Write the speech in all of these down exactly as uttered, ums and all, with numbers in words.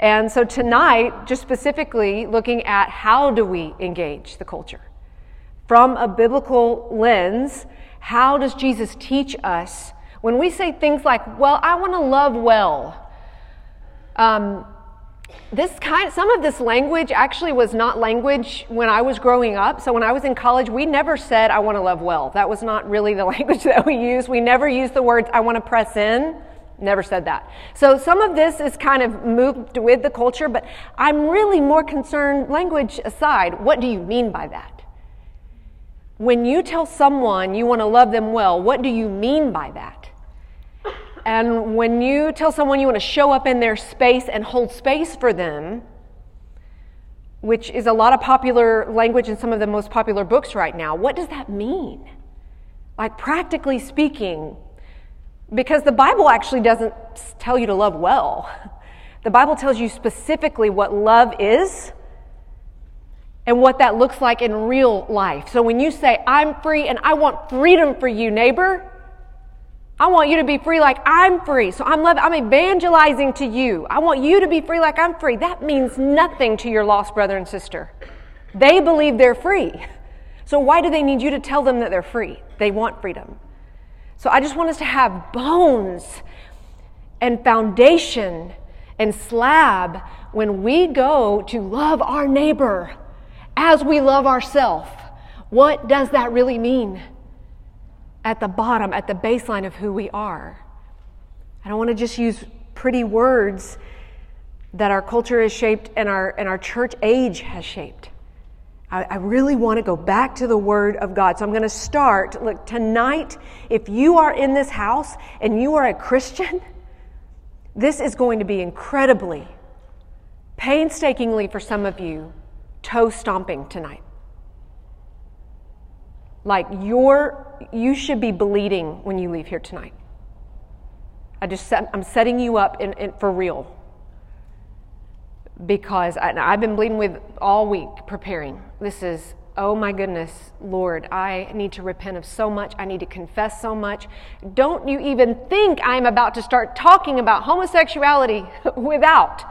And so tonight, just specifically looking at how do we engage the culture? From a biblical lens, how does Jesus teach us when we say things like, well, I want to love well? Um, this kind, some of this language actually was not language when I was growing up. So when I was in college, we never said, I want to love well. That was not really the language that we used. We never used the words, I want to press in. Never said that. So some of this is kind of moved with the culture, but I'm really more concerned, language aside, what do you mean by that? When you tell someone you want to love them well, what do you mean by that? And when you tell someone you want to show up in their space and hold space for them, which is a lot of popular language in some of the most popular books right now, what does that mean? Like practically speaking, because the Bible actually doesn't tell you to love well. The Bible tells you specifically what love is and what that looks like in real life. So when you say, I'm free and I want freedom for you, neighbor, I want you to be free like I'm free. So I'm loving, I'm evangelizing to you. I want you to be free like I'm free. That means nothing to your lost brother and sister. They believe they're free. So why do they need you to tell them that they're free? They want freedom. So I just want us to have bones and foundation and slab when we go to love our neighbor as we love ourselves. What does that really mean? At the bottom, at the baseline of who we are. I don't want to just use pretty words that our culture has shaped and our and our church age has shaped. I really want to go back to the Word of God. So I'm going to start. Look, tonight, if you are in this house and you are a Christian, this is going to be incredibly, painstakingly for some of you, toe stomping tonight. Like your, you should be bleeding when you leave here tonight. I just set, I'm setting you up in, in, for real. Because I, I've been bleeding with all week preparing. This is, oh my goodness, Lord, I need to repent of so much. I need to confess so much. Don't you even think I'm about to start talking about homosexuality without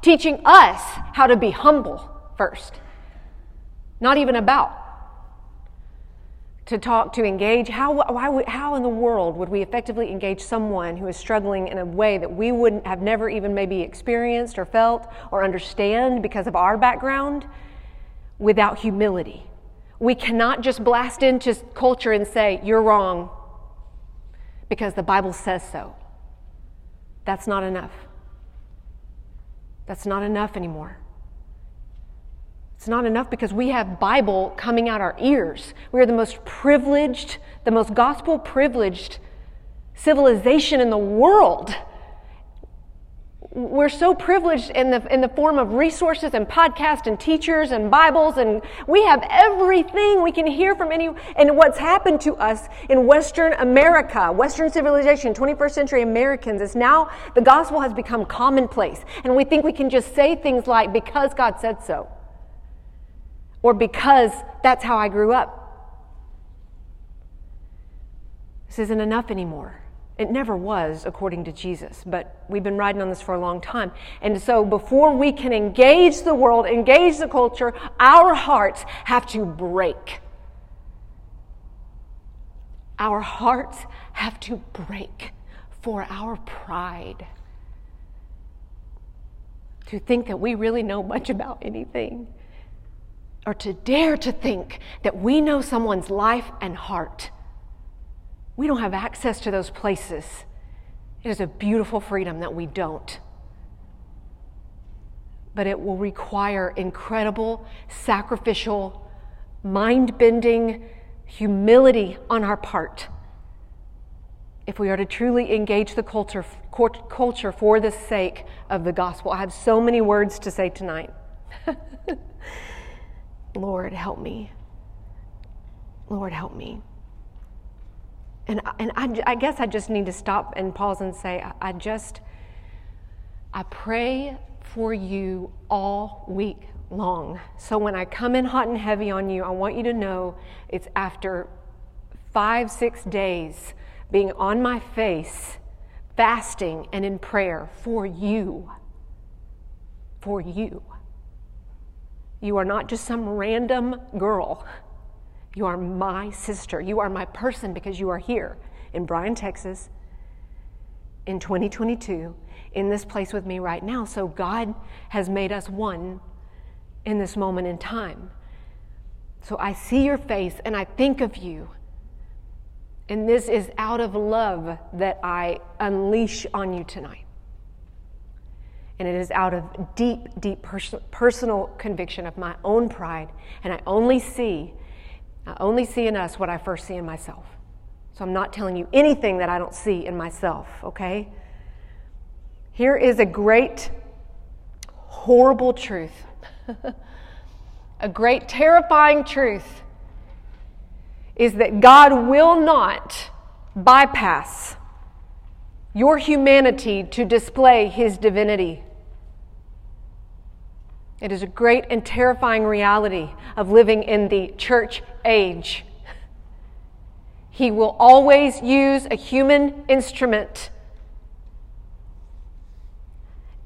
teaching us how to be humble first. Not even about. To talk, to engage. How, why, how in the world would we effectively engage someone who is struggling in a way that we wouldn't have never even maybe experienced or felt or understand because of our background without humility? We cannot just blast into culture and say, you're wrong because the Bible says so. That's not enough. That's not enough anymore. It's not enough because we have Bible coming out our ears. We are the most privileged, the most gospel privileged civilization in the world. We're so privileged in the in the form of resources and podcasts and teachers and Bibles, and we have everything we can hear from any. And what's happened to us in Western America, Western civilization, twenty-first century Americans is now the gospel has become commonplace, and we think we can just say things like, because God said so. Or because that's how I grew up. This isn't enough anymore. It never was, according to Jesus, but we've been riding on this for a long time. And so before we can engage the world, engage the culture, our hearts have to break. Our hearts have to break for our pride. To think that we really know much about anything. Or to dare to think that we know someone's life and heart. We don't have access to those places. It is a beautiful freedom that we don't. But it will require incredible, sacrificial, mind-bending humility on our part if we are to truly engage the culture, culture for the sake of the gospel. I have so many words to say tonight. Lord, help me. Lord, help me. And, and I, I guess I just need to stop and pause and say, I, I just, I pray for you all week long. So when I come in hot and heavy on you, I want you to know it's after five, six days being on my face, fasting and in prayer for you. for you. You are not just some random girl. You are my sister. You are my person because you are here in Bryan, Texas, in twenty twenty-two, in this place with me right now. So God has made us one in this moment in time. So I see your face and I think of you. And this is out of love that I unleash on you tonight. And it is out of deep, deep pers- personal conviction of my own pride. And I only see, I only see in us what I first see in myself. So I'm not telling you anything that I don't see in myself, okay? Here is a great, horrible truth. A great, terrifying truth is that God will not bypass your humanity to display His divinity. It is a great and terrifying reality of living in the church age. He will always use a human instrument.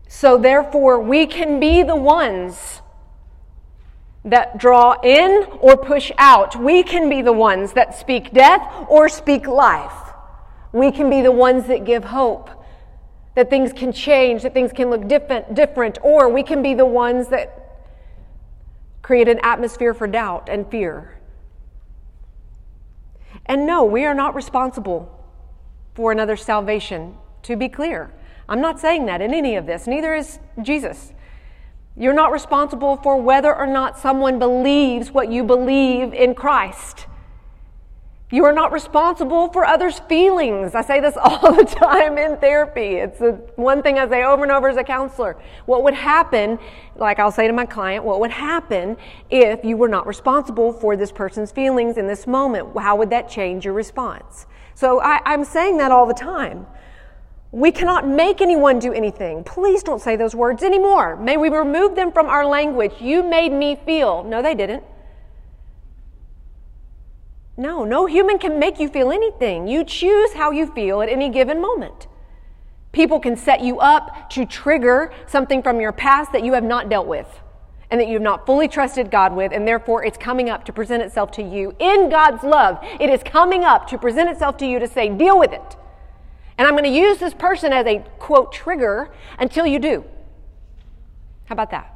So therefore, we can be the ones that draw in or push out. We can be the ones that speak death or speak life. We can be the ones that give hope, that things can change, that things can look different, different, or we can be the ones that create an atmosphere for doubt and fear. And no, we are not responsible for another's salvation, to be clear. I'm not saying that in any of this. Neither is Jesus. You're not responsible for whether or not someone believes what you believe in Christ. You are not responsible for others' feelings. I say this all the time in therapy. It's the one thing I say over and over as a counselor. What would happen, like I'll say to my client, what would happen if you were not responsible for this person's feelings in this moment? How would that change your response? So I, I'm saying that all the time. We cannot make anyone do anything. Please don't say those words anymore. May we remove them from our language. You made me feel. No, they didn't. No, no human can make you feel anything. You choose how you feel at any given moment. People can set you up to trigger something from your past that you have not dealt with and that you have not fully trusted God with, and therefore it's coming up to present itself to you in God's love. It is coming up to present itself to you to say, deal with it. And I'm going to use this person as a, quote, trigger until you do. How about that?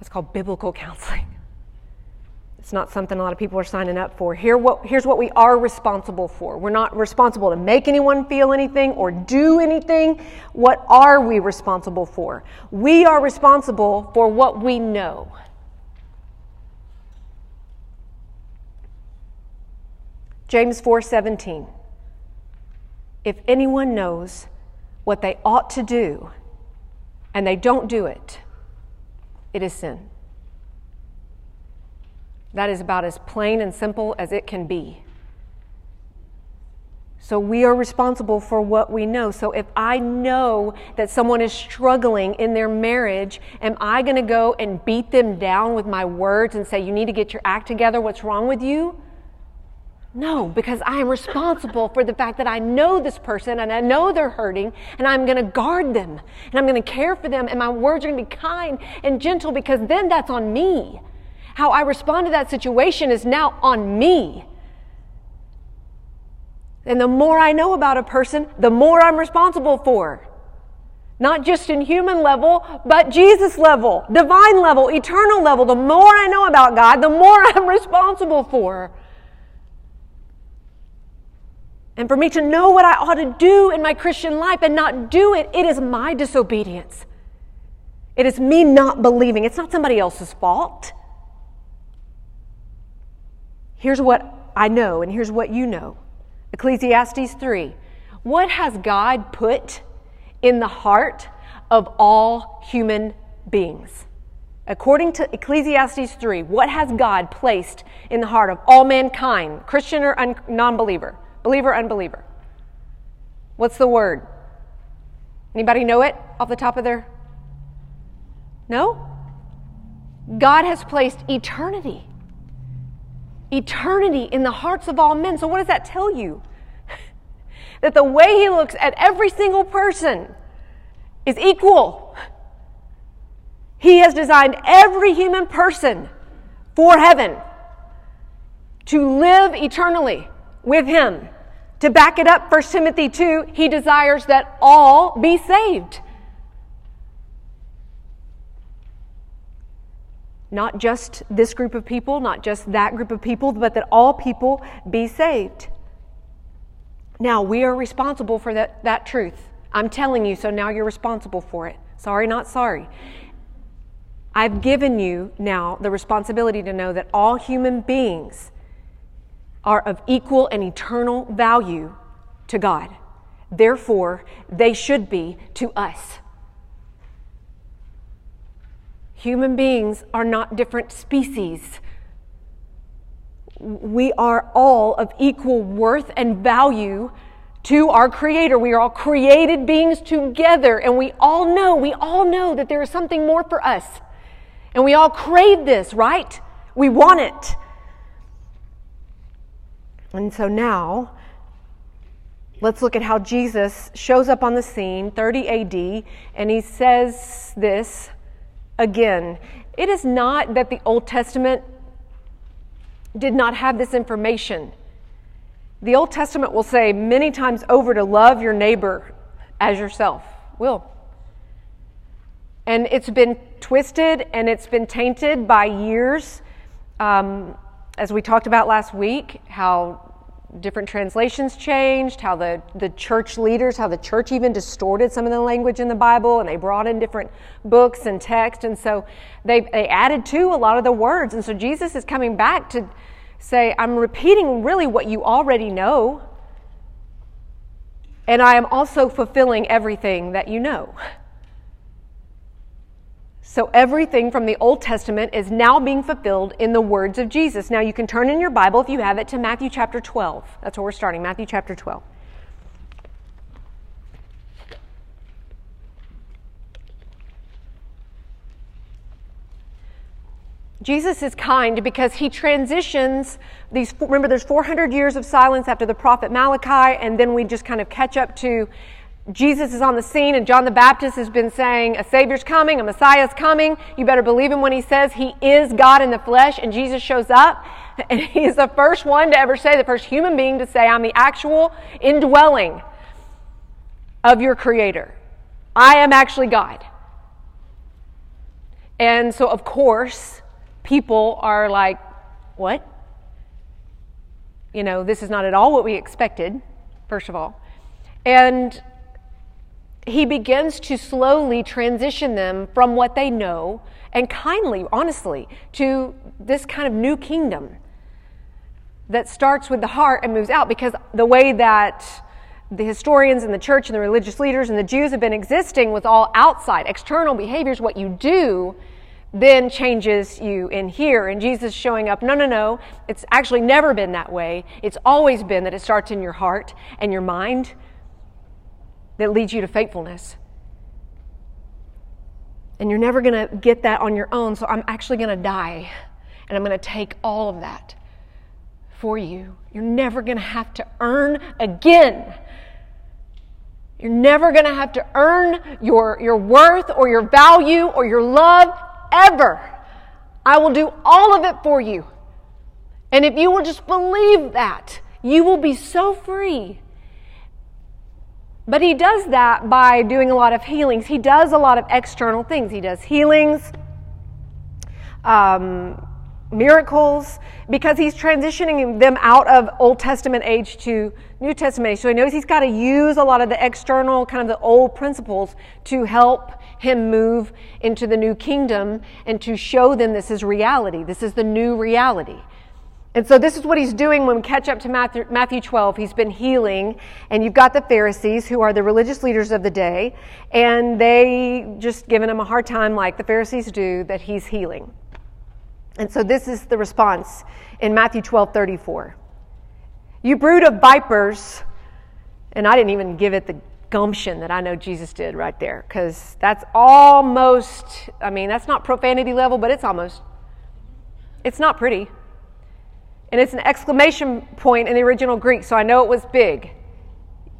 That's called biblical counseling. It's not something a lot of people are signing up for. Here, what, here's what we are responsible for. We're not responsible to make anyone feel anything or do anything. What are we responsible for? We are responsible for what we know. James four seventeen. If anyone knows what they ought to do and they don't do it, it is sin. That is about as plain and simple as it can be. So we are responsible for what we know. So if I know that someone is struggling in their marriage, am I going to go and beat them down with my words and say, you need to get your act together, what's wrong with you? No, because I am responsible for the fact that I know this person and I know they're hurting, and I'm going to guard them and I'm going to care for them, and my words are going to be kind and gentle, because then that's on me. How I respond to that situation is now on me. And the more I know about a person, the more I'm responsible for. Not just in human level, but Jesus level, divine level, eternal level. The more I know about God, the more I'm responsible for. And for me to know what I ought to do in my Christian life and not do it, it is my disobedience. It is me not believing. It's not somebody else's fault. Here's what I know, and here's what you know. Ecclesiastes three. What has God put in the heart of all human beings? According to Ecclesiastes three, what has God placed in the heart of all mankind, Christian or un- non-believer? Believer, unbeliever. What's the word? Anybody know it off the top of their? No? God has placed eternity. Eternity in the hearts of all men. So what does that tell you? That the way He looks at every single person is equal. He has designed every human person for heaven to live eternally with him. To back it up, First Timothy two, he desires that all be saved. Not just this group of people, not just that group of people, but that all people be saved. Now, we are responsible for that, that truth. I'm telling you, so now you're responsible for it. Sorry, not sorry. I've given you now the responsibility to know that all human beings are of equal and eternal value to God. Therefore, they should be to us. Human beings are not different species. We are all of equal worth and value to our Creator. We are all created beings together, and we all know, we all know that there is something more for us. And we all crave this, right? We want it. And so now, let's look at how Jesus shows up on the scene, thirty A D, and he says this. Again, it is not that the Old Testament did not have this information. The Old Testament will say many times over to love your neighbor as yourself. Will. And it's been twisted and it's been tainted by years. Um, as we talked about last week, how different translations changed, how the, the church leaders, how the church even distorted some of the language in the Bible, and they brought in different books and text, and so they, they added to a lot of the words. And so Jesus is coming back to say, I'm repeating really what you already know, and I am also fulfilling everything that you know. So everything from the Old Testament is now being fulfilled in the words of Jesus. Now you can turn in your Bible, if you have it, to Matthew chapter twelve. That's where we're starting, Matthew chapter twelve. Jesus is kind because he transitions these, remember there's four hundred years of silence after the prophet Malachi, and then we just kind of catch up to Jesus is on the scene, and John the Baptist has been saying, a Savior's coming, a Messiah's coming. You better believe him when he says he is God in the flesh. And Jesus shows up, and he is the first one to ever say, the first human being to say, I'm the actual indwelling of your Creator. I am actually God. And so, of course, people are like, what? You know, this is not at all what we expected, first of all. And he begins to slowly transition them from what they know, and kindly, honestly, to this kind of new kingdom that starts with the heart and moves out, because the way that the historians and the church and the religious leaders and the Jews have been existing was all outside, external behaviors. What you do then changes you in here. And Jesus showing up, no, no, no, it's actually never been that way. It's always been that it starts in your heart and your mind that leads you to faithfulness. And you're never going to get that on your own, so I'm actually going to die, and I'm going to take all of that for you. You're never going to have to earn again. You're never going to have to earn your, your worth or your value or your love ever. I will do all of it for you. And if you will just believe that, you will be so free. But he does that by doing a lot of healings. He does a lot of external things. He does healings, um, miracles, because he's transitioning them out of Old Testament age to New Testament age. So he knows he's got to use a lot of the external, kind of the old principles to help him move into the new kingdom and to show them this is reality. This is the new reality. And so this is what he's doing when we catch up to Matthew, Matthew twelve. He's been healing, and you've got the Pharisees, who are the religious leaders of the day, and they just giving him a hard time like the Pharisees do, that he's healing. And so this is the response in Matthew twelve thirty-four. You brood of vipers, and I didn't even give it the gumption that I know Jesus did right there, because that's almost, I mean, that's not profanity level, but it's almost, it's not pretty. And it's an exclamation point in the original Greek, so I know it was big.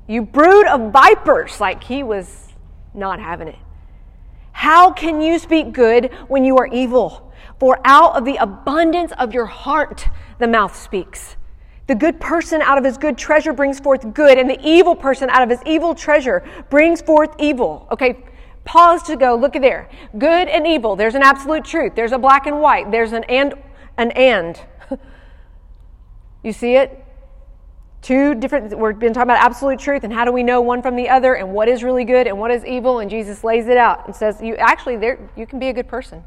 You brood of vipers, like he was not having it. How can you speak good when you are evil? For out of the abundance of your heart, the mouth speaks. The good person out of his good treasure brings forth good, and the evil person out of his evil treasure brings forth evil. Okay, pause to go, look at there. Good and evil, there's an absolute truth. There's a black and white. There's an and, an and. You see it? Two different, we've been talking about absolute truth and how do we know one from the other and what is really good and what is evil, and Jesus lays it out and says, you actually, there you can be a good person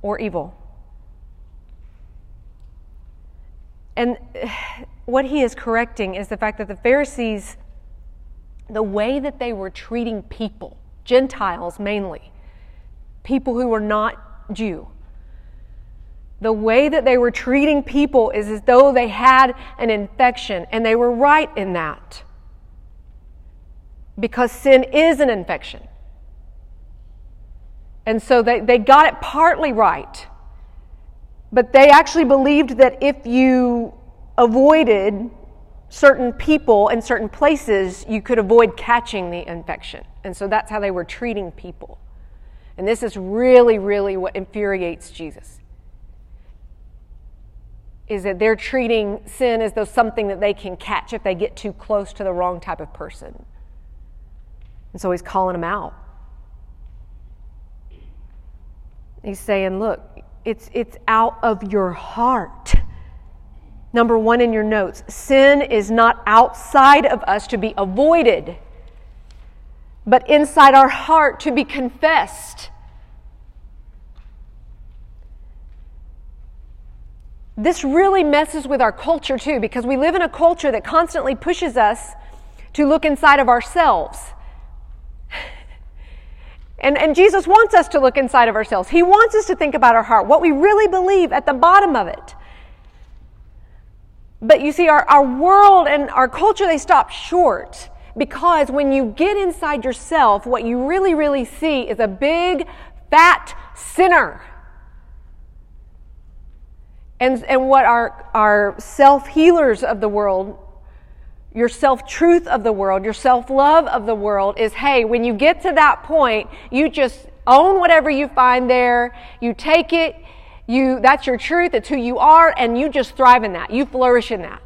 or evil. And what he is correcting is the fact that the Pharisees, the way that they were treating people, Gentiles mainly, people who were not Jew, the way that they were treating people is as though they had an infection, and they were right in that. Because sin is an infection. And so they, they got it partly right. But they actually believed that if you avoided certain people in certain places, you could avoid catching the infection. And so that's how they were treating people. And this is really, really what infuriates Jesus. Is that they're treating sin as though something that they can catch if they get too close to the wrong type of person. And so he's calling them out. He's saying, look, it's it's out of your heart. Number one in your notes, sin is not outside of us to be avoided, but inside our heart to be confessed. This really messes with our culture too, because we live in a culture that constantly pushes us to look inside of ourselves. and, and Jesus wants us to look inside of ourselves. He wants us to think about our heart, what we really believe at the bottom of it. But you see, our, our world and our culture, they stop short, because when you get inside yourself, what you really, really see is a big, fat sinner. And and what our, our self-healers of the world, your self-truth of the world, your self-love of the world is, hey, when you get to that point, you just own whatever you find there, you take it, you that's your truth, it's who you are, and you just thrive in that, you flourish in that.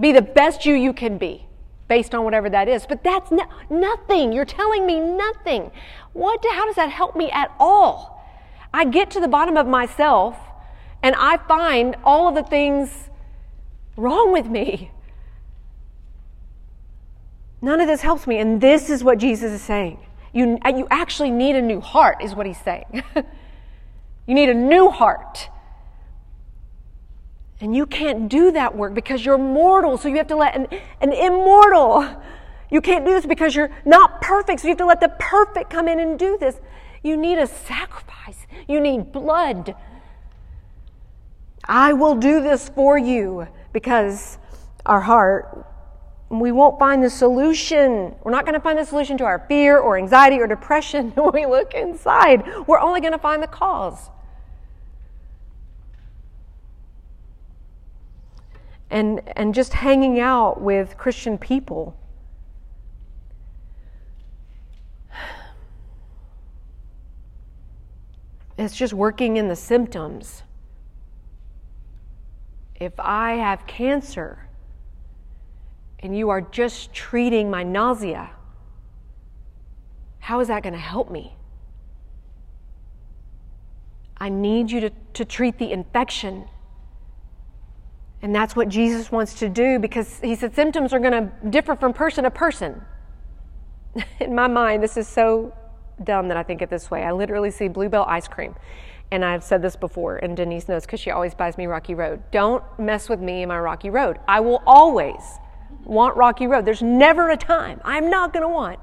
Be the best you you can be, based on whatever that is. But that's no, nothing, you're telling me nothing. What? How does that help me at all? I get to the bottom of myself, and I find all of the things wrong with me. None of this helps me. And this is what Jesus is saying. You, you actually need a new heart, is what he's saying. You need a new heart. And you can't do that work because you're mortal. So you have to let an, an immortal. You can't do this because you're not perfect. So you have to let the perfect come in and do this. You need a sacrifice. You need blood. I will do this for you, because our heart, we won't find the solution. We're not going to find the solution to our fear or anxiety or depression when we look inside. We're only going to find the cause. And and just hanging out with Christian people. It's just working in the symptoms. If I have cancer and you are just treating my nausea, how is that going to help me? I need you to, to treat the infection. And that's what Jesus wants to do, because he said symptoms are going to differ from person to person. In my mind, this is so dumb that I think it this way. I literally see Bluebell ice cream. And I've said this before, and Denise knows because she always buys me Rocky Road. Don't mess with me in my Rocky Road. I will always want Rocky Road. There's never a time I'm not going to want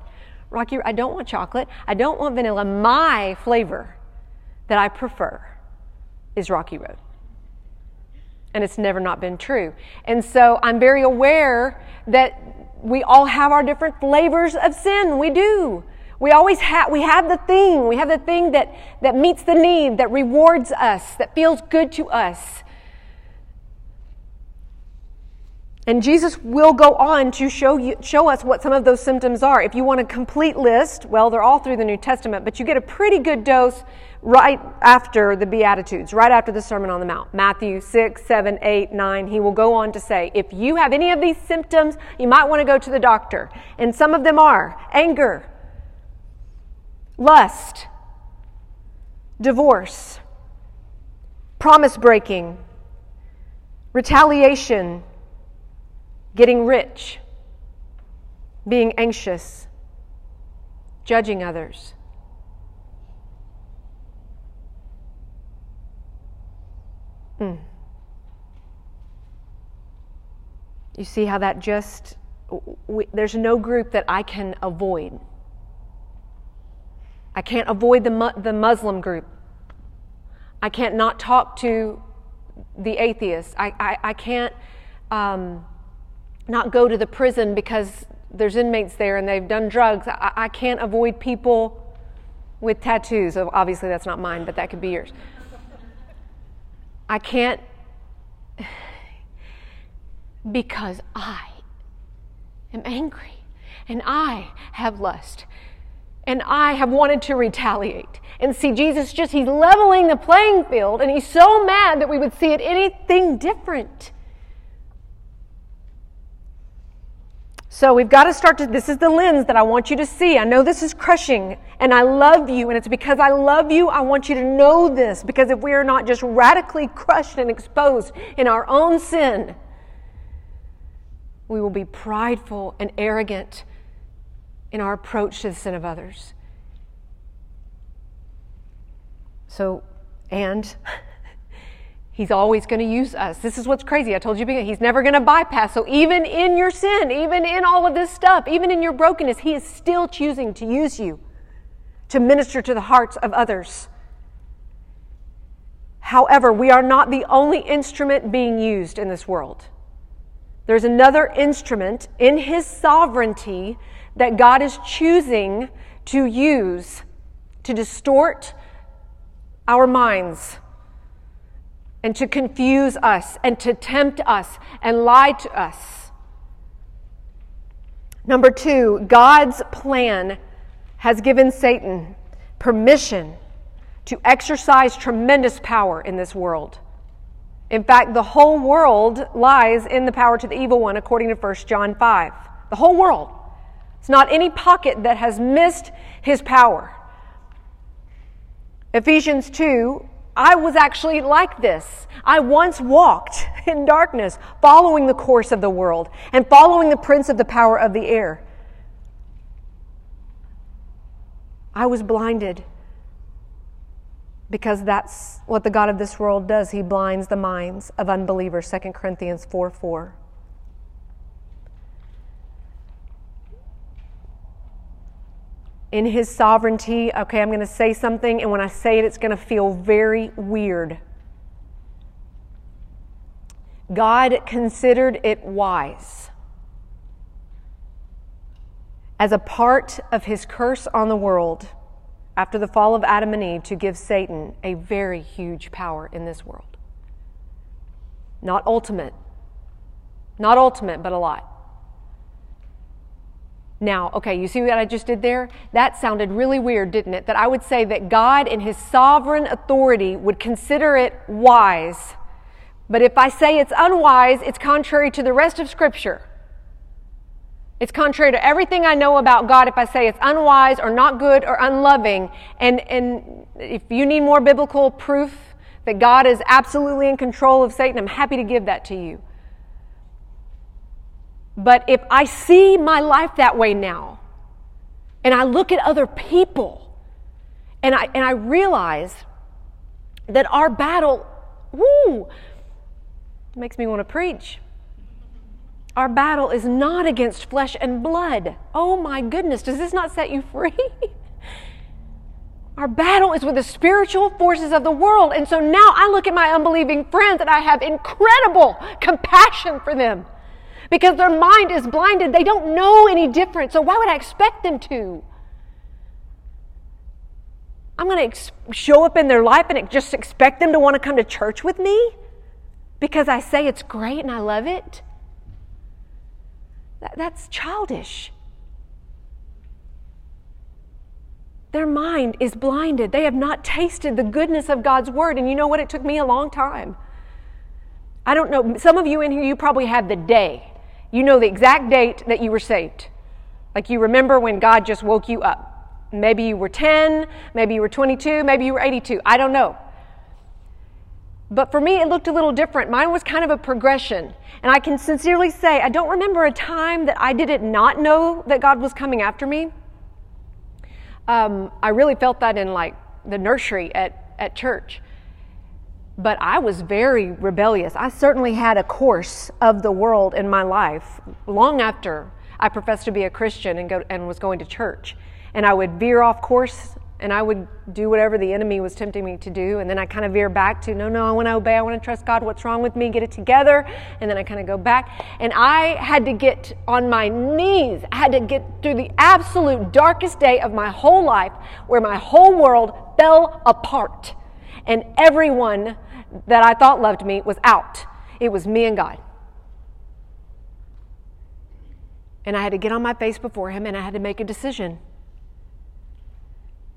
Rocky Road. I don't want chocolate. I don't want vanilla. My flavor that I prefer is Rocky Road. And it's never not been true. And so I'm very aware that we all have our different flavors of sin. We do. We always have, we have the thing, we have the thing that, that meets the need, that rewards us, that feels good to us. And Jesus will go on to show you, show us what some of those symptoms are. If you want a complete list, well, they're all through the New Testament, but you get a pretty good dose right after the Beatitudes, right after the Sermon on the Mount. Matthew six, seven, eight, nine, he will go on to say, if you have any of these symptoms, you might want to go to the doctor. And some of them are anger, lust, divorce, promise breaking, retaliation, getting rich, being anxious, judging others. Mm. You see how that just, we, there's no group that I can avoid. I can't avoid the, the Muslim group. I can't not talk to the atheist. I, I, I can't... Um, not go to the prison because there's inmates there and they've done drugs. I, I can't avoid people with tattoos. Obviously, that's not mine, but that could be yours. I can't because I am angry and I have lust and I have wanted to retaliate. And see, Jesus just, he's leveling the playing field, and he's so mad that we would see it anything different. So we've got to start to, this is the lens that I want you to see. I know this is crushing, and I love you, and it's because I love you, I want you to know this, because if we are not just radically crushed and exposed in our own sin, we will be prideful and arrogant in our approach to the sin of others. So, and... He's always going to use us. This is what's crazy. I told you, he's never going to bypass. So even in your sin, even in all of this stuff, even in your brokenness, he is still choosing to use you to minister to the hearts of others. However, we are not the only instrument being used in this world. There's another instrument in his sovereignty that God is choosing to use to distort our minds, and to confuse us, and to tempt us, and lie to us. Number two, God's plan has given Satan permission to exercise tremendous power in this world. In fact, the whole world lies in the power to the evil one, according to First John five. The whole world. It's not any pocket that has missed his power. Ephesians two, I was actually like this. I once walked in darkness, following the course of the world and following the prince of the power of the air. I was blinded because that's what the God of this world does. He blinds the minds of unbelievers, Second Corinthians four four. In his sovereignty, okay, I'm going to say something, and when I say it, it's going to feel very weird. God considered it wise, as a part of his curse on the world after the fall of Adam and Eve, to give Satan a very huge power in this world. Not ultimate. Not ultimate, but a lot. Now, okay, you see what I just did there? That sounded really weird, didn't it? That I would say that God in his sovereign authority would consider it wise. But if I say it's unwise, it's contrary to the rest of Scripture. It's contrary to everything I know about God if I say it's unwise or not good or unloving. And, and if you need more biblical proof that God is absolutely in control of Satan, I'm happy to give that to you. But if I see my life that way now, and I look at other people, and I and I realize that our battle, woo, makes me want to preach. Our battle is not against flesh and blood. Oh my goodness, does this not set you free? Our battle is with the spiritual forces of the world. And so now I look at my unbelieving friends and I have incredible compassion for them. Because their mind is blinded. They don't know any different. So why would I expect them to? I'm going to ex- show up in their life and just expect them to want to come to church with me? Because I say it's great and I love it? That's childish. Their mind is blinded. They have not tasted the goodness of God's word. And you know what? It took me a long time. I don't know. Some of you in here, you probably have the day. You know the exact date that you were saved. Like you remember when God just woke you up. Maybe you were ten, maybe you were twenty-two, maybe you were eighty-two. I don't know. But for me, it looked a little different. Mine was kind of a progression. And I can sincerely say, I don't remember a time that I didn't not know that God was coming after me. Um, I really felt that in like the nursery at, at church. But I was very rebellious. I certainly had a course of the world in my life long after I professed to be a Christian and go and was going to church. And I would veer off course, and I would do whatever the enemy was tempting me to do. And then I kind of veer back to, no, no, I want to obey. I want to trust God. What's wrong with me? Get it together. And then I kind of go back. And I had to get on my knees. I had to get through the absolute darkest day of my whole life where my whole world fell apart. And everyone that I thought loved me was out. It was me and God. And I had to get on my face before him, and I had to make a decision.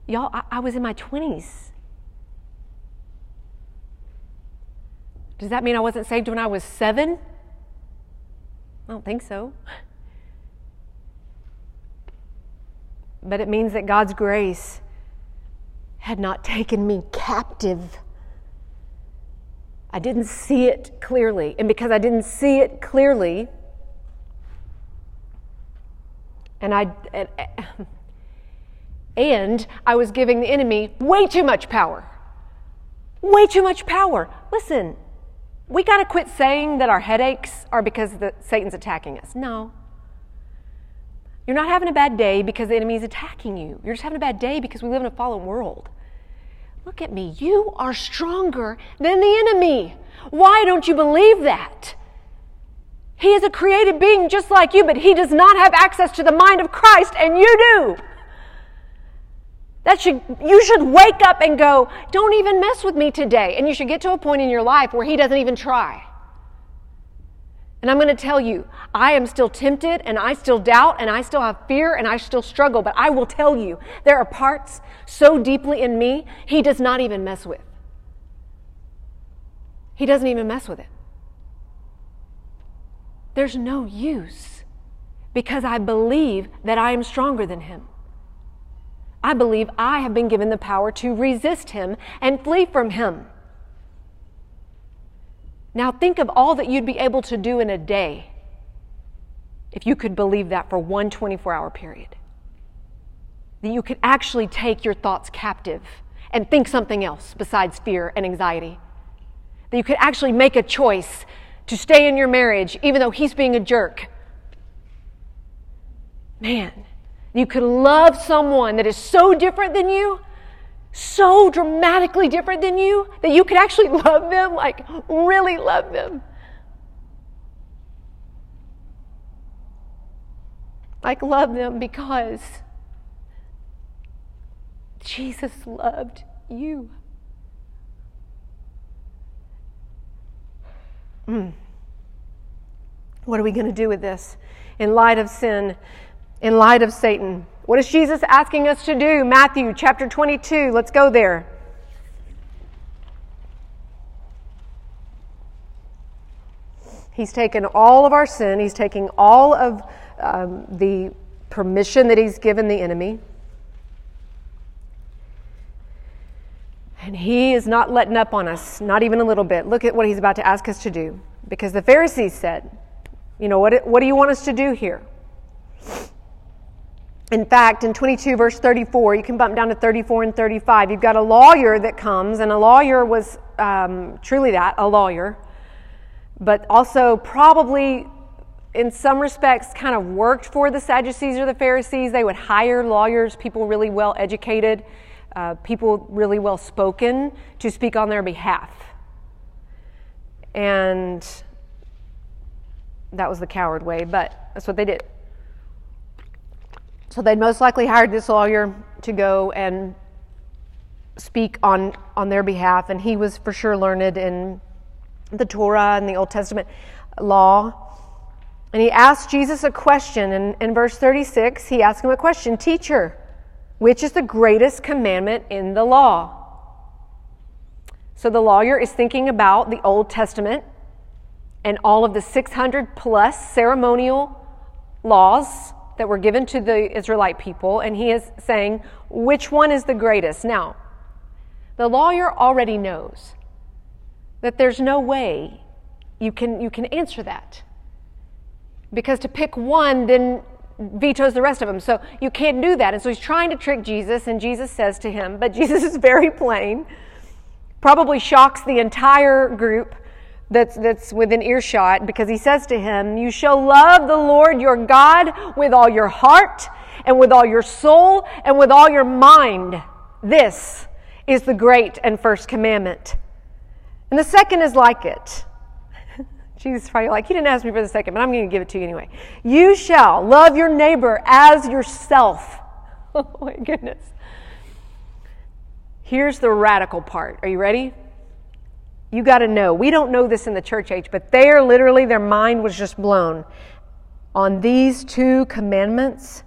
Y'all, I, I was in my twenties. Does that mean I wasn't saved when I was seven? I don't think so. But it means that God's grace had not taken me captive. I didn't see it clearly. And because I didn't see it clearly, and I... And, and, And I was giving the enemy way too much power. Way too much power. Listen, we got to quit saying that our headaches are because the, Satan's attacking us. No. You're not having a bad day because the enemy's attacking you. You're just having a bad day because we live in a fallen world. Look at me. You are stronger than the enemy. Why don't you believe that? He is a created being just like you, but he does not have access to the mind of Christ, and you do. That should, you should wake up and go, don't even mess with me today. And you should get to a point in your life where he doesn't even try. And I'm going to tell you, I am still tempted, and I still doubt, and I still have fear, and I still struggle. But I will tell you, there are parts so deeply in me, he does not even mess with. He doesn't even mess with it. There's no use, because I believe that I am stronger than him. I believe I have been given the power to resist him and flee from him. Now think of all that you'd be able to do in a day if you could believe that for one twenty-four hour period. That you could actually take your thoughts captive and think something else besides fear and anxiety. That you could actually make a choice to stay in your marriage even though he's being a jerk. Man. You could love someone that is so different than you, so dramatically different than you, that you could actually love them, like really love them. Like love them because Jesus loved you. Mm. What are we going to do with this in light of sin? In light of Satan, what is Jesus asking us to do? Matthew chapter twenty-two, let's go there. He's taken all of our sin. He's taking all of um, the permission that he's given the enemy. And he is not letting up on us, not even a little bit. Look at what he's about to ask us to do. Because the Pharisees said, you know, what, what do you want us to do here? In fact, in twenty-two, verse thirty-four, you can bump down to thirty-four and thirty-five. You've got a lawyer that comes, and a lawyer was um, truly that, a lawyer, but also probably in some respects kind of worked for the Sadducees or the Pharisees. They would hire lawyers, people really well-educated, uh, people really well-spoken to speak on their behalf. And that was the coward way, but that's what they did. So they'd most likely hired this lawyer to go and speak on, on their behalf, and he was for sure learned in the Torah and the Old Testament law. And he asked Jesus a question. And in verse thirty-six, he asked him a question. Teacher, which is the greatest commandment in the law? So the lawyer is thinking about the Old Testament and all of the six hundred plus ceremonial laws that were given to the Israelite people. And he is saying, which one is the greatest? Now, the lawyer already knows that there's no way you can, you can answer that. Because to pick one then vetoes the rest of them. So you can't do that. And so he's trying to trick Jesus, and Jesus says to him, but Jesus is very plain, probably shocks the entire group that's that's within earshot, because he says to him, you shall love the Lord your God with all your heart and with all your soul and with all your mind. This is the great and first commandment. And the second is like it. Jesus is probably like, you didn't ask me for the second, but I'm going to give it to you anyway. You shall love your neighbor as yourself. Oh my goodness. Here's the radical part. Are you ready? You got to know. We don't know this in the church age, but they are literally, their mind was just blown. On these two commandments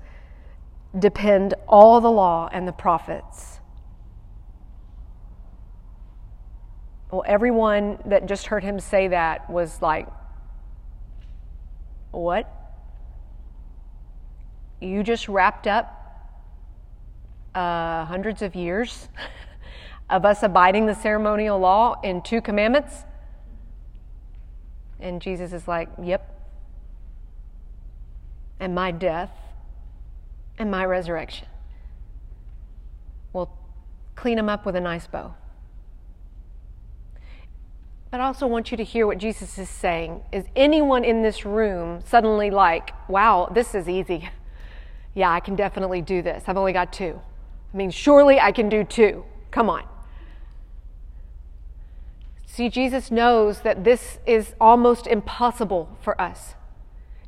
depend all the law and the prophets. Well, everyone that just heard him say that was like, what? You just wrapped up uh, hundreds of years of us abiding the ceremonial law in two commandments? And Jesus is like, yep. And my death and my resurrection. Well, clean them up with a nice bow. But I also want you to hear what Jesus is saying. Is anyone in this room suddenly like, wow, this is easy. Yeah, I can definitely do this. I've only got two. I mean, surely I can do two. Come on. See, Jesus knows that this is almost impossible for us.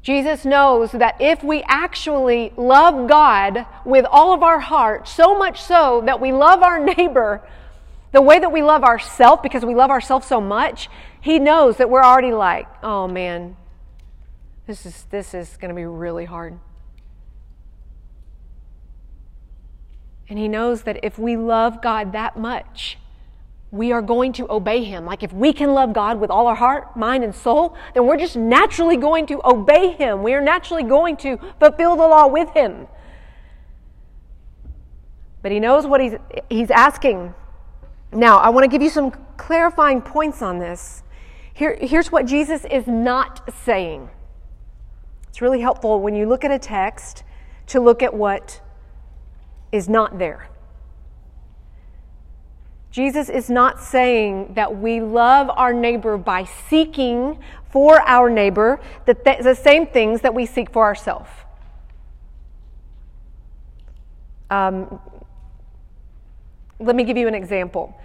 Jesus knows that if we actually love God with all of our heart, so much so that we love our neighbor the way that we love ourselves, because we love ourselves so much, he knows that we're already like, oh man, this is this is going to be really hard. And he knows that if we love God that much, we are going to obey him. Like if we can love God with all our heart, mind, and soul, then we're just naturally going to obey him. We are naturally going to fulfill the law with him. But he knows what he's he's asking. Now, I want to give you some clarifying points on this. Here, here's what Jesus is not saying. It's really helpful when you look at a text to look at what is not there. Jesus is not saying that we love our neighbor by seeking for our neighbor the, th- the same things that we seek for ourselves. Um... Let me give you an example.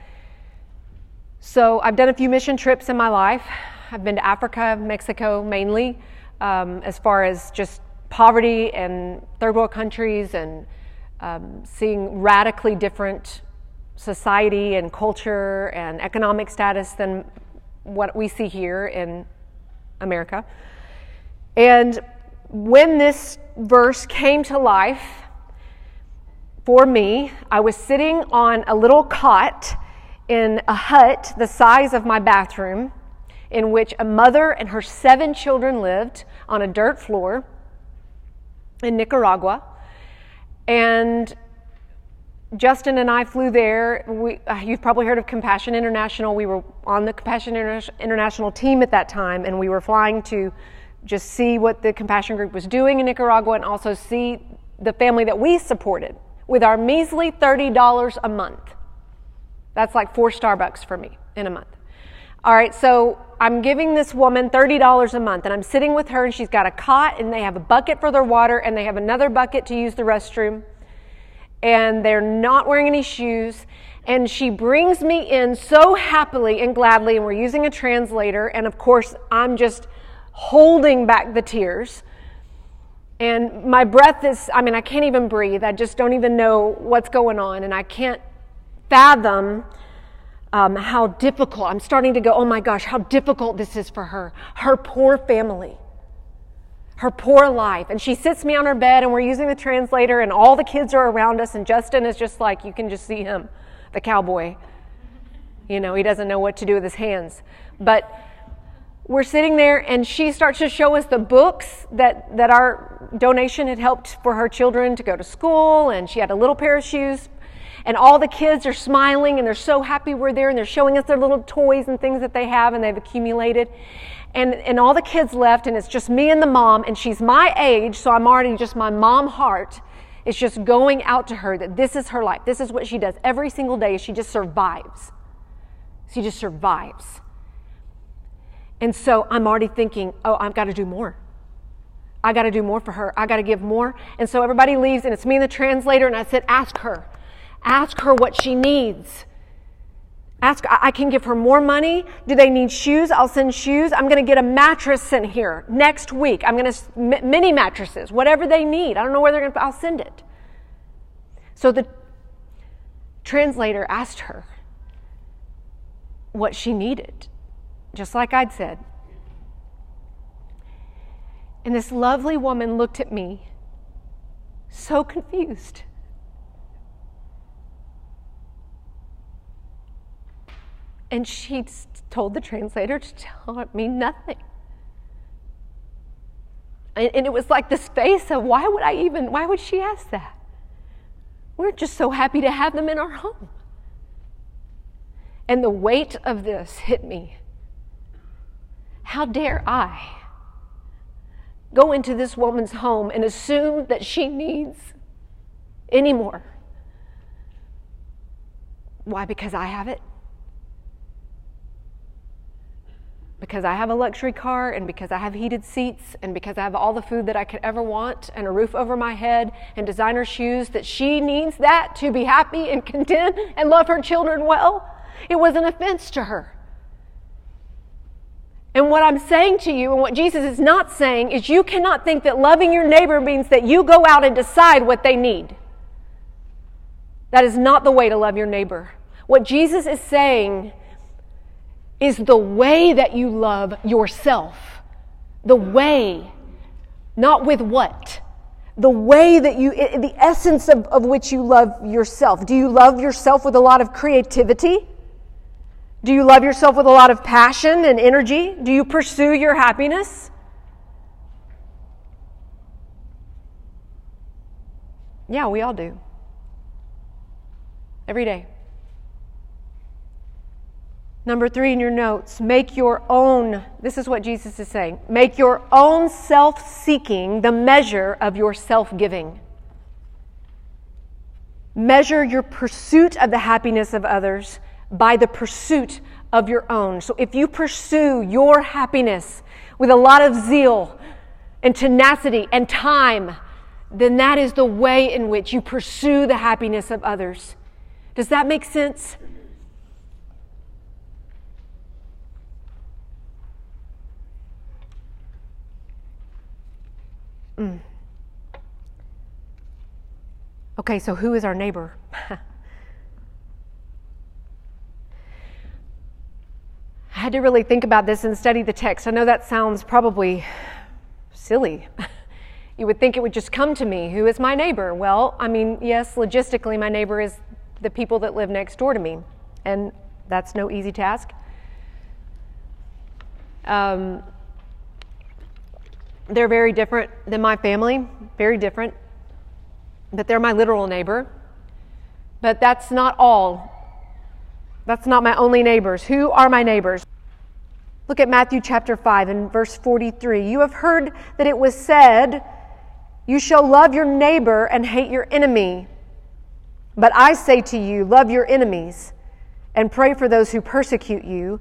So I've done a few mission trips in my life. I've been to Africa, Mexico mainly, um, as far as just poverty and third world countries and um, seeing radically different society and culture and economic status than what we see here in America. And when this verse came to life, for me, I was sitting on a little cot in a hut the size of my bathroom, in which a mother and her seven children lived on a dirt floor in Nicaragua. And Justin and I flew there. We, uh, you've probably heard of Compassion International. We were on the Compassion Inter- International team at that time, and we were flying to just see what the Compassion Group was doing in Nicaragua and also see the family that we supported with our measly thirty dollars a month. That's like four Starbucks for me in a month. All right, so I'm giving this woman thirty dollars a month, and I'm sitting with her, and she's got a cot, and they have a bucket for their water, and they have another bucket to use the restroom, and they're not wearing any shoes, and she brings me in so happily and gladly, and we're using a translator, and of course, I'm just holding back the tears. And my breath is, I mean, I can't even breathe. I just don't even know what's going on. And I can't fathom um, how difficult. I'm starting to go, oh my gosh, how difficult this is for her, her poor family. her poor life. And she sits me on her bed, and we're using the translator, and all the kids are around us, and Justin is just like, you can just see him, the cowboy. You know, he doesn't know what to do with his hands. But we're sitting there, and she starts to show us the books that, that our donation had helped for her children to go to school, and she had a little pair of shoes. And all the kids are smiling, and they're so happy we're there, and they're showing us their little toys and things that they have and they've accumulated. And, and all the kids left, and it's just me and the mom, and she's my age, so I'm already just my mom heart. It's just going out to her that this is her life. This is what she does every single day. She just survives. She just survives. And so I'm already thinking, oh, I've got to do more. I got to do more for her. I got to give more. And so everybody leaves, and it's me and the translator, and I said, ask her. Ask her what she needs. Ask, I can give her more money. Do they need shoes? I'll send shoes. I'm going to get a mattress sent here next week. I'm going to, mini mattresses, whatever they need. I don't know where they're going to, I'll send it. So the translator asked her what she needed, just like I'd said. And this lovely woman looked at me, so confused. And she told the translator to tell me nothing. And, and it was like this face of, why would I even, why would she ask that? We're just so happy to have them in our home. And the weight of this hit me. How dare I go into this woman's home and assume that she needs any more? Why? Because I have it. Because I have a luxury car, and because I have heated seats, and because I have all the food that I could ever want, and a roof over my head, and designer shoes, that she needs that to be happy and content and love her children well. It was an offense to her. And what I'm saying to you, and what Jesus is not saying, is you cannot think that loving your neighbor means that you go out and decide what they need. That is not the way to love your neighbor. What Jesus is saying is the way that you love yourself. The way, not with what. The way that you, the essence of, of which you love yourself. Do you love yourself with a lot of creativity? Do you love yourself with a lot of passion and energy? Do you pursue your happiness? Yeah, we all do. Every day. Number three in your notes, make your own, this is what Jesus is saying, make your own self-seeking the measure of your self-giving. Measure your pursuit of the happiness of others by the pursuit of your own. So if you pursue your happiness with a lot of zeal and tenacity and time, then that is the way in which you pursue the happiness of others. Does that make sense? Mm. Okay, so who is our neighbor? I had to really think about this and study the text. I know that sounds probably silly. You would think it would just come to me. Who is my neighbor? Well, I mean, yes, logistically, my neighbor is the people that live next door to me. And that's no easy task. Um... They're very different than my family, very different, but they're my literal neighbor. But that's not all. That's not my only neighbors. Who are my neighbors? Look at Matthew chapter five and verse forty-three. You have heard that it was said, you shall love your neighbor and hate your enemy. But I say to you, love your enemies and pray for those who persecute you,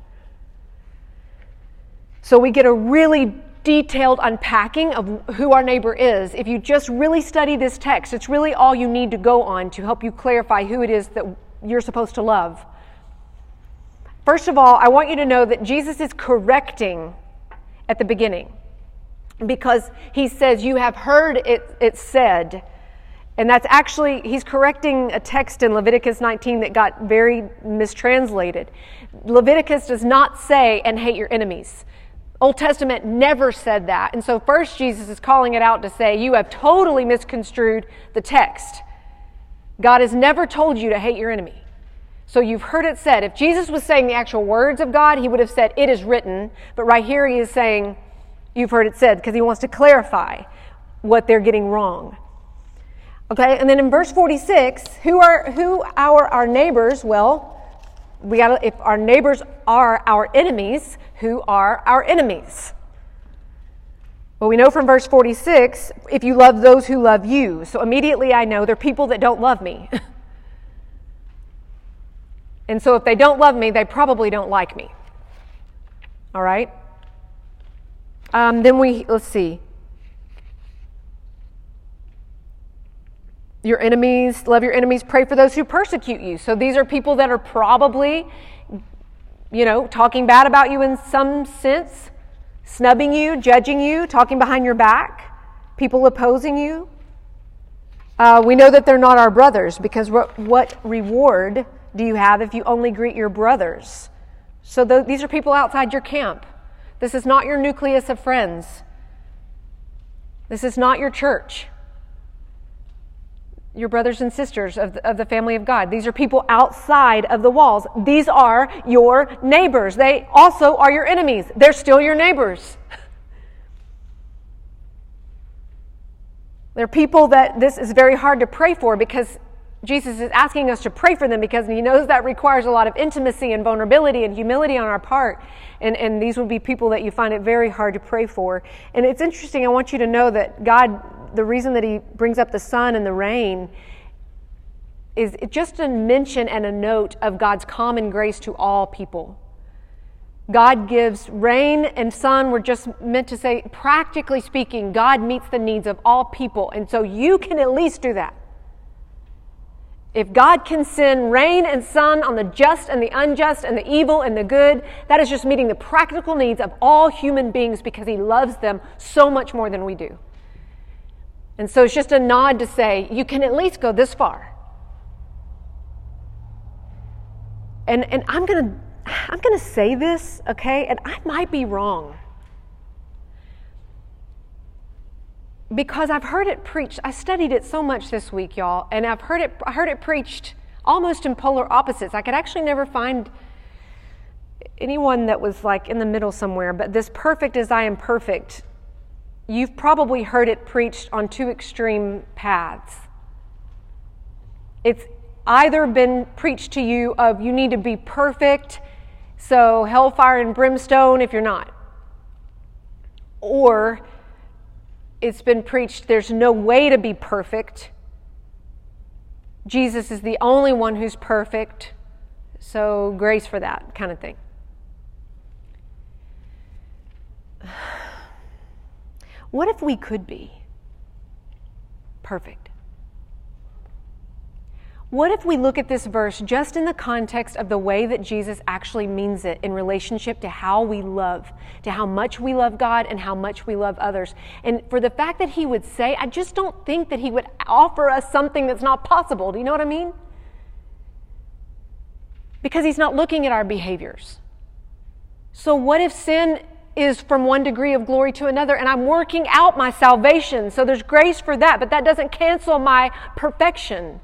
So we get a really detailed unpacking of who our neighbor is. If you just really study this text, it's really all you need to go on to help you clarify who it is that you're supposed to love. First of all, I want you to know that Jesus is correcting at the beginning, because he says, you have heard it, it said. And that's actually, he's correcting a text in Leviticus nineteen that got very mistranslated. Leviticus does not say, and hate your enemies. Old Testament never said that. And so first Jesus is calling it out to say, you have totally misconstrued the text. God has never told you to hate your enemy. So you've heard it said. If Jesus was saying the actual words of God, he would have said, it is written. But right here he is saying, you've heard it said, because he wants to clarify what they're getting wrong. Okay, and then in verse forty-six, who are who are our neighbors? Well, we got if our neighbors are our enemies, who are our enemies? Well, we know from verse forty-six, if you love those who love you. So immediately I know they're people that don't love me. And so if they don't love me, they probably don't like me. All right? Um, then we, let's see. Your enemies, love your enemies, pray for those who persecute you. So these are people that are probably, you know, talking bad about you in some sense, snubbing you, judging you, talking behind your back, people opposing you. Uh, we know that they're not our brothers, because what, what reward do you have if you only greet your brothers? So th- these are people outside your camp. This is not your nucleus of friends. This is not your church. Your brothers and sisters of the, of the family of God. These are people outside of the walls. These are your neighbors. They also are your enemies. They're still your neighbors. They're people that this is very hard to pray for, because Jesus is asking us to pray for them, because he knows that requires a lot of intimacy and vulnerability and humility on our part. And, and these would be people that you find it very hard to pray for. And it's interesting. I want you to know that God, the reason that he brings up the sun and the rain is just a mention and a note of God's common grace to all people. God gives rain and sun. We're just meant to say, practically speaking, God meets the needs of all people. And so you can at least do that. If God can send rain and sun on the just and the unjust and the evil and the good, that is just meeting the practical needs of all human beings, because he loves them so much more than we do. And so it's just a nod to say, you can at least go this far. And and I'm going to I'm going to say this, okay? And I might be wrong, because I've heard it preached. I studied it so much this week, y'all, and I've heard it I heard it preached almost in polar opposites. I could actually never find anyone that was like in the middle somewhere, but this perfect as I am perfect, you've probably heard it preached on two extreme paths. It's either been preached to you of you need to be perfect, so hellfire and brimstone if you're not, or it's been preached, there's no way to be perfect. Jesus is the only one who's perfect, so grace for that kind of thing. What if we could be perfect? What if we look at this verse just in the context of the way that Jesus actually means it in relationship to how we love, to how much we love God and how much we love others. And for the fact that he would say, I just don't think that he would offer us something that's not possible. Do you know what I mean? Because he's not looking at our behaviors. So what if sin is from one degree of glory to another, and I'm working out my salvation? So there's grace for that, but that doesn't cancel my perfection.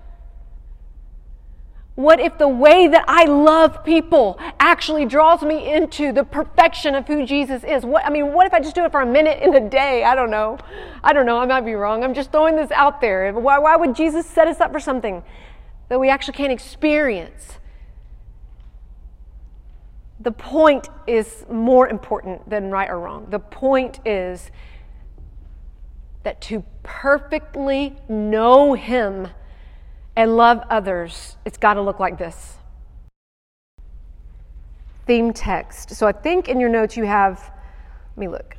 What if the way that I love people actually draws me into the perfection of who Jesus is? What I mean, what if I just do it for a minute in a day? I don't know. I don't know. I might be wrong. I'm just throwing this out there. Why, why would Jesus set us up for something that we actually can't experience? The point is more important than right or wrong. The point is that to perfectly know him and love others, it's got to look like this. Theme text. So I think in your notes you have, let me look.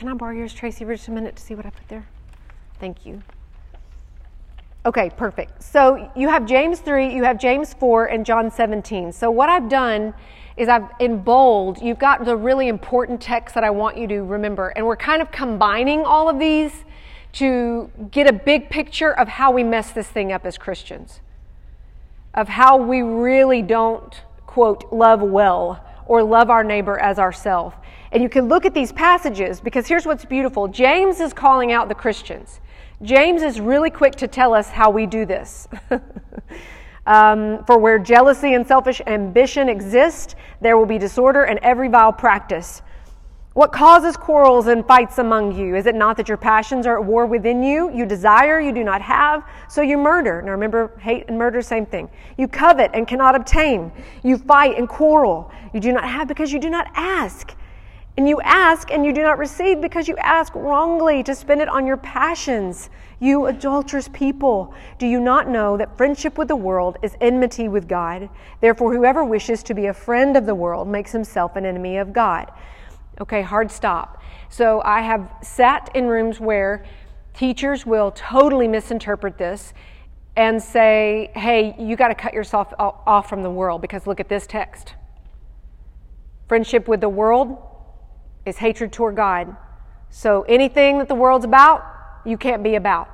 Can I borrow yours, Tracy, for just a minute to see what I put there? Thank you. Okay, perfect. So you have James three, you have James four, and John seventeen. So what I've done is I've, in bold, you've got the really important text that I want you to remember. And we're kind of combining all of these to get a big picture of how we mess this thing up as Christians, of how we really don't, quote, love well or love our neighbor as ourselves. And you can look at these passages because here's what's beautiful. James is calling out the Christians. James is really quick to tell us how we do this. um, For where jealousy and selfish ambition exist, there will be disorder and every vile practice. What causes quarrels and fights among you? Is it not that your passions are at war within you? You desire, you do not have, so you murder. Now remember, hate and murder, same thing. You covet and cannot obtain. You fight and quarrel. You do not have because you do not ask. And you ask and you do not receive because you ask wrongly to spend it on your passions. You adulterous people, do you not know that friendship with the world is enmity with God? Therefore, whoever wishes to be a friend of the world makes himself an enemy of God. Okay, hard stop. So I have sat in rooms where teachers will totally misinterpret this and say, hey, you got to cut yourself off from the world because look at this text. Friendship with the world is hatred toward God. So anything that the world's about, you can't be about.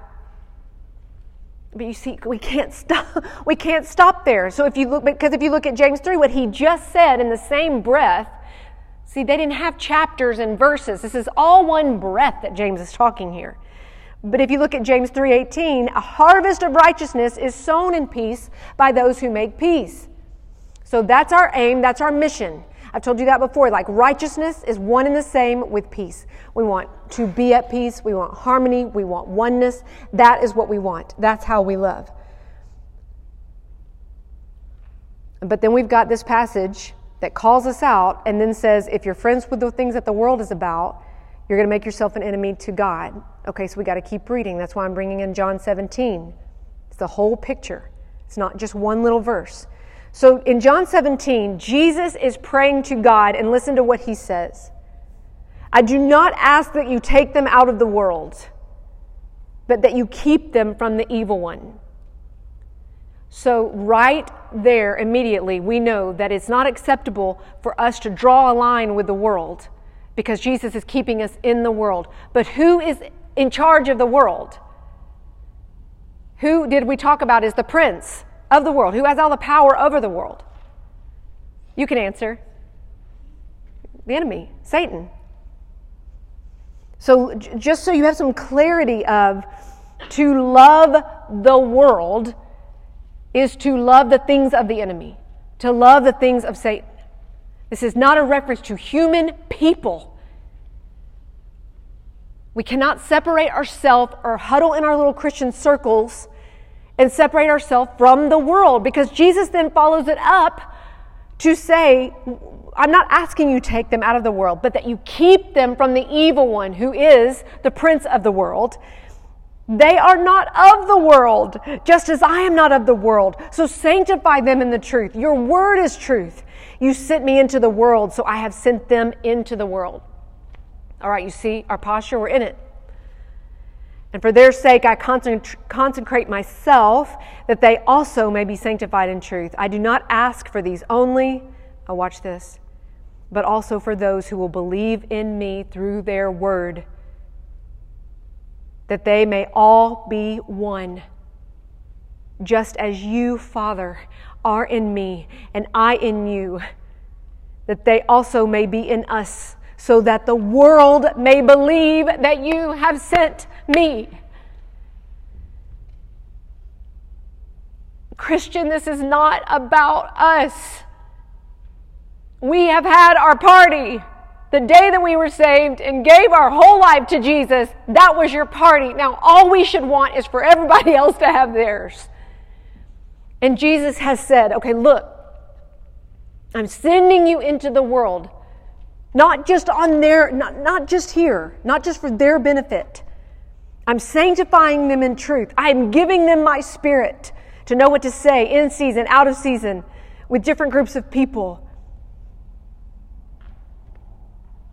But you see, we can't stop. We can't stop there. So if you look, because if you look at James three, what he just said in the same breath, see, they didn't have chapters and verses. This is all one breath that James is talking here. But if you look at James three eighteen, a harvest of righteousness is sown in peace by those who make peace. So that's our aim. That's our mission. I've told you that before, like righteousness is one and the same with peace. We want to be at peace. We want harmony. We want oneness. That is what we want. That's how we love. But then we've got this passage that calls us out and then says, if you're friends with the things that the world is about, you're going to make yourself an enemy to God. Okay, so we got to keep reading. That's why I'm bringing in John seventeen. It's the whole picture. It's not just one little verse. So in John seventeen, Jesus is praying to God, and listen to what he says. I do not ask that you take them out of the world, but that you keep them from the evil one. So right there, immediately, we know that it's not acceptable for us to draw a line with the world because Jesus is keeping us in the world. But who is in charge of the world? Who did we talk about is the prince of the world, who has all the power over the world? You can answer. The enemy, Satan. So just so you have some clarity of to love the world is to love the things of the enemy, to love the things of Satan. This is not a reference to human people. We cannot separate ourselves or huddle in our little Christian circles and separate ourselves from the world, because Jesus then follows it up to say, I'm not asking you to take them out of the world, but that you keep them from the evil one, who is the prince of the world. They are not of the world, just as I am not of the world. So sanctify them in the truth. Your word is truth. You sent me into the world, so I have sent them into the world. All right, you see our posture, we're in it. And for their sake, I consecrate myself, that they also may be sanctified in truth. I do not ask for these only, oh, watch this, but also for those who will believe in me through their word, that they may all be one, just as you, Father, are in me and I in you, that they also may be in us, so that the world may believe that you have sent me. Christian, this is not about us. We have had our party. The day that we were saved and gave our whole life to Jesus, that was your party. Now, all we should want is for everybody else to have theirs. And Jesus has said, okay, look, I'm sending you into the world, not just on their, not, not just here, not just for their benefit. I'm sanctifying them in truth. I'm giving them my spirit to know what to say in season, out of season, with different groups of people.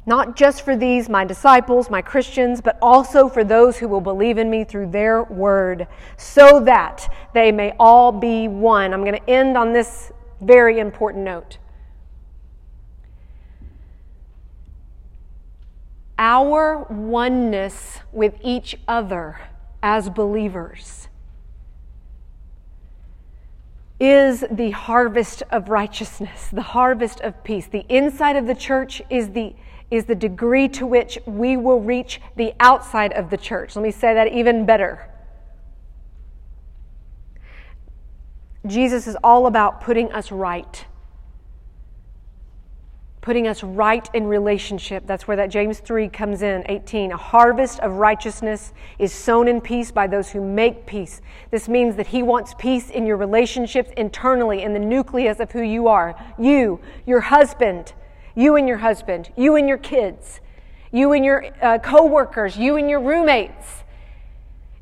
not just for these, my disciples, my Christians, but also for those who will believe in me through their word, so that they may all be one. I'm going to end on this very important note. Our oneness with each other as believers is the harvest of righteousness, the harvest of peace. The inside of the church is the is the degree to which we will reach the outside of the church. Let me say that even better. Jesus is all about putting us right. Putting us right in relationship. That's where that James three comes in, eighteen. A harvest of righteousness is sown in peace by those who make peace. This means that he wants peace in your relationships internally, in the nucleus of who you are. You, your husband, You and your husband, you and your kids, you and your uh, co-workers, you and your roommates.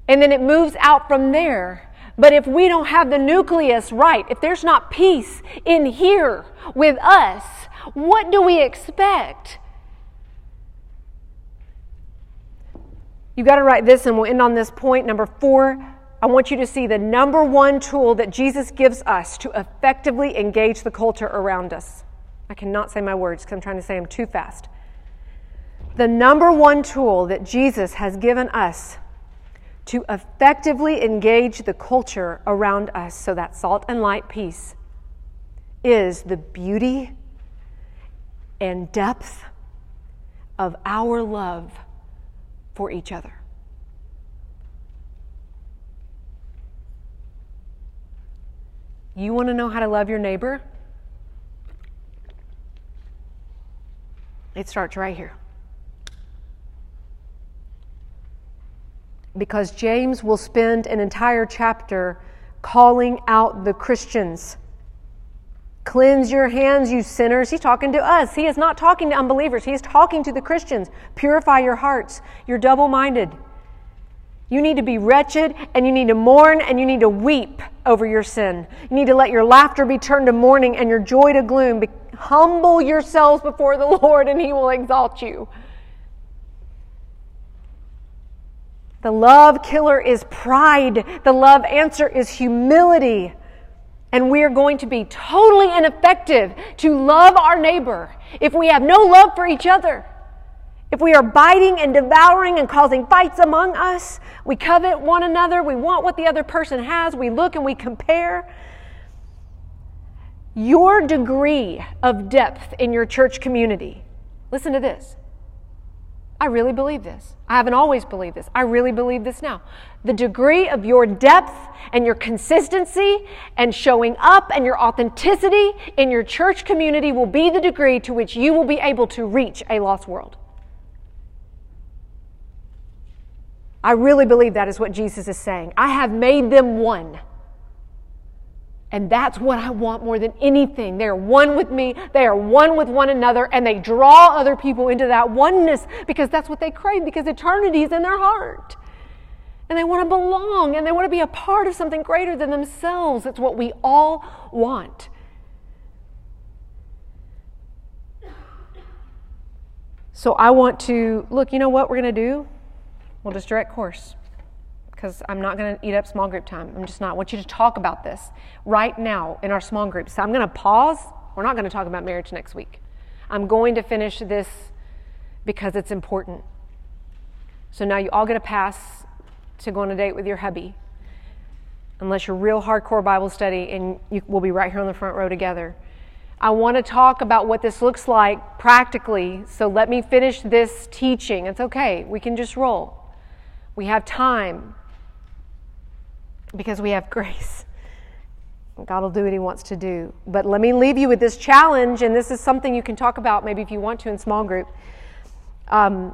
And then it moves out from there. But if we don't have the nucleus right, if there's not peace in here with us, what do we expect? You've got to write this, and we'll end on this point. Number four, I want you to see the number one tool that Jesus gives us to effectively engage the culture around us. I cannot say my words because I'm trying to say them too fast. The number one tool that Jesus has given us to effectively engage the culture around us, so that salt and light peace, is the beauty and depth of our love for each other. You want to know how to love your neighbor? It starts right here. Because James will spend an entire chapter calling out the Christians. Cleanse your hands, you sinners. He's talking to us. He is not talking to unbelievers. He is talking to the Christians. Purify your hearts. You're double-minded. You need to be wretched, and you need to mourn, and you need to weep over your sin. You need to let your laughter be turned to mourning and your joy to gloom. Humble yourselves before the Lord, and he will exalt you. The love killer is pride. The love answer is humility. And we are going to be totally ineffective to love our neighbor if we have no love for each other. If we are biting and devouring and causing fights among us, we covet one another, we want what the other person has, we look and we compare. Your degree of depth in your church community. Listen to this. I really believe this. I haven't always believed this. I really believe this now. The degree of your depth and your consistency and showing up and your authenticity in your church community will be the degree to which you will be able to reach a lost world. I really believe that is what Jesus is saying. I have made them one. And that's what I want more than anything. They are one with me. They are one with one another. And they draw other people into that oneness because that's what they crave, because eternity is in their heart. And they want to belong, and they want to be a part of something greater than themselves. It's what we all want. So I want to, look, you know what we're going to do? We'll just direct course. Because I'm not going to eat up small group time. I'm just not. I want you to talk about this right now in our small groups. So I'm going to pause. We're not going to talk about marriage next week. I'm going to finish this because it's important. So now you all get a pass to go on a date with your hubby. Unless you're real hardcore Bible study, and you, we'll be right here on the front row together. I want to talk about what this looks like practically. So let me finish this teaching. It's okay. We can just roll. We have time. Because we have grace. God will do what he wants to do. But let me leave you with this challenge, and this is something you can talk about maybe if you want to in small group. Um,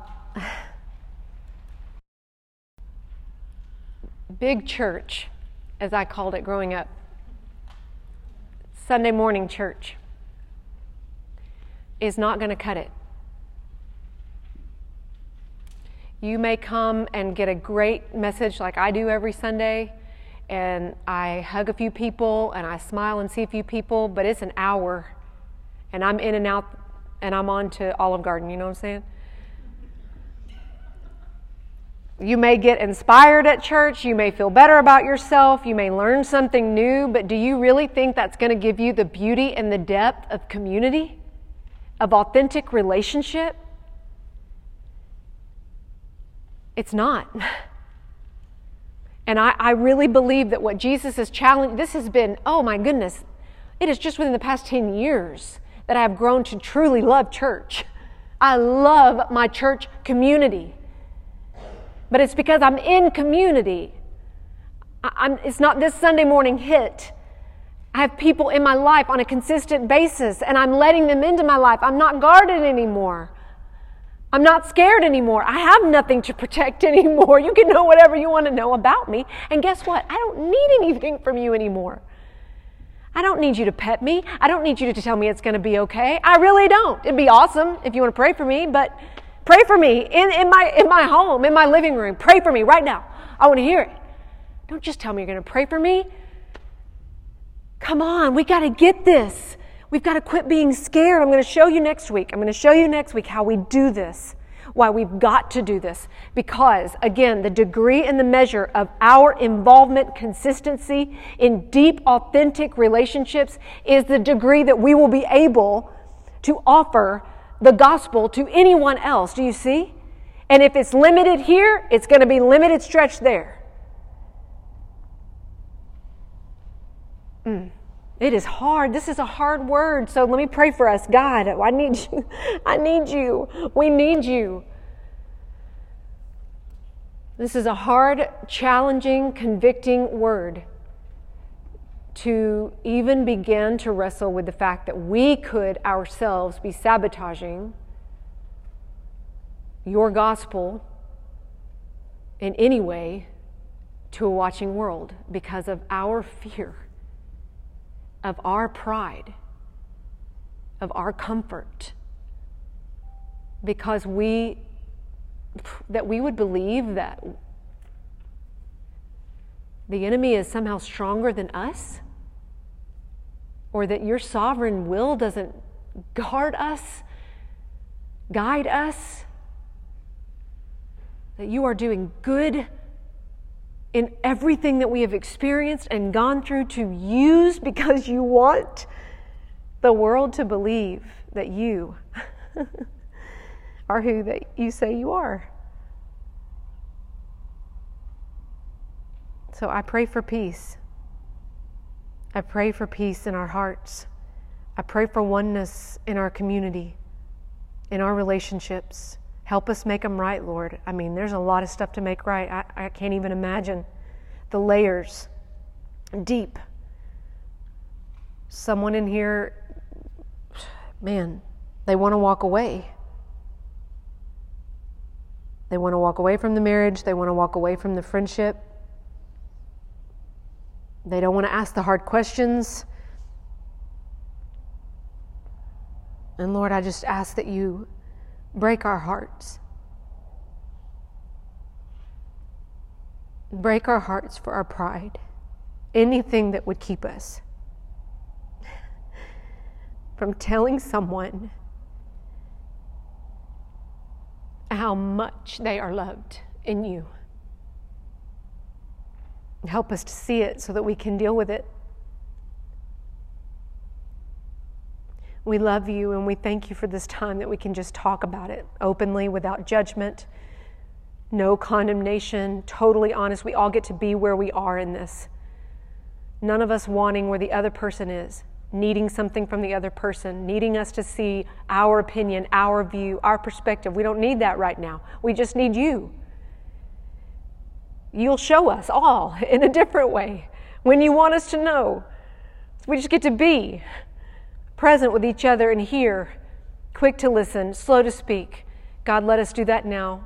big church, as I called it growing up. Sunday morning church is not going to cut it. You may come and get a great message like I do every Sunday, and I hug a few people and I smile and see a few people, but it's an hour and I'm in and out and I'm on to Olive Garden, you know what I'm saying? You may get inspired at church. You may feel better about yourself. You may learn something new. But do you really think that's going to give you the beauty and the depth of community, of authentic relationship? It's not. And I, I really believe that what Jesus is challenging, this has been, oh my goodness, it is just within the past ten years that I've grown to truly love church. I love my church community. But it's because I'm in community. I'm, it's not this Sunday morning hit. I have people in my life on a consistent basis, and I'm letting them into my life. I'm not guarded anymore. I'm not scared anymore. I have nothing to protect anymore. You can know whatever you want to know about me. And guess what? I don't need anything from you anymore. I don't need you to pet me. I don't need you to tell me it's going to be okay. I really don't. It'd be awesome if you want to pray for me, but pray for me in, in my in my home, in my living room. Pray for me right now. I want to hear it. Don't just tell me you're going to pray for me. Come on, we got to get this. We've got to quit being scared. I'm going to show you next week. I'm going to show you next week how we do this, why we've got to do this. Because, again, the degree and the measure of our involvement, consistency in deep, authentic relationships is the degree that we will be able to offer the gospel to anyone else. Do you see? And if it's limited here, it's going to be limited stretch there. Mm. It is hard. This is a hard word. So let me pray for us. God, I need you. I need you. We need you. This is a hard, challenging, convicting word to even begin to wrestle with the fact that we could ourselves be sabotaging your gospel in any way to a watching world because of our fear, of our pride, of our comfort, because we, that we would believe that the enemy is somehow stronger than us, or that your sovereign will doesn't guard us, guide us, that you are doing good in everything that we have experienced and gone through to use because you want the world to believe that you are who that you say you are. So I pray for peace. I pray for peace in our hearts. I pray for oneness in our community, in our relationships. Help us make them right, Lord. I mean, there's a lot of stuff to make right. I, I can't even imagine the layers, deep. Someone in here, man, they want to walk away. They want to walk away from the marriage. They want to walk away from the friendship. They don't want to ask the hard questions. And Lord, I just ask that you break our hearts. Break our hearts for our pride. Anything that would keep us from telling someone how much they are loved in you. Help us to see it so that we can deal with it. We love you and we thank you for this time that we can just talk about it openly, without judgment, no condemnation, totally honest. We all get to be where we are in this. None of us wanting where the other person is, needing something from the other person, needing us to see our opinion, our view, our perspective. We don't need that right now. We just need you. You'll show us all in a different way when you want us to know. We just get to be present with each other and hear, quick to listen, slow to speak. God, let us do that now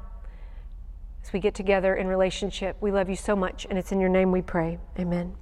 as we get together in relationship. We love you so much, and it's in your name we pray. Amen.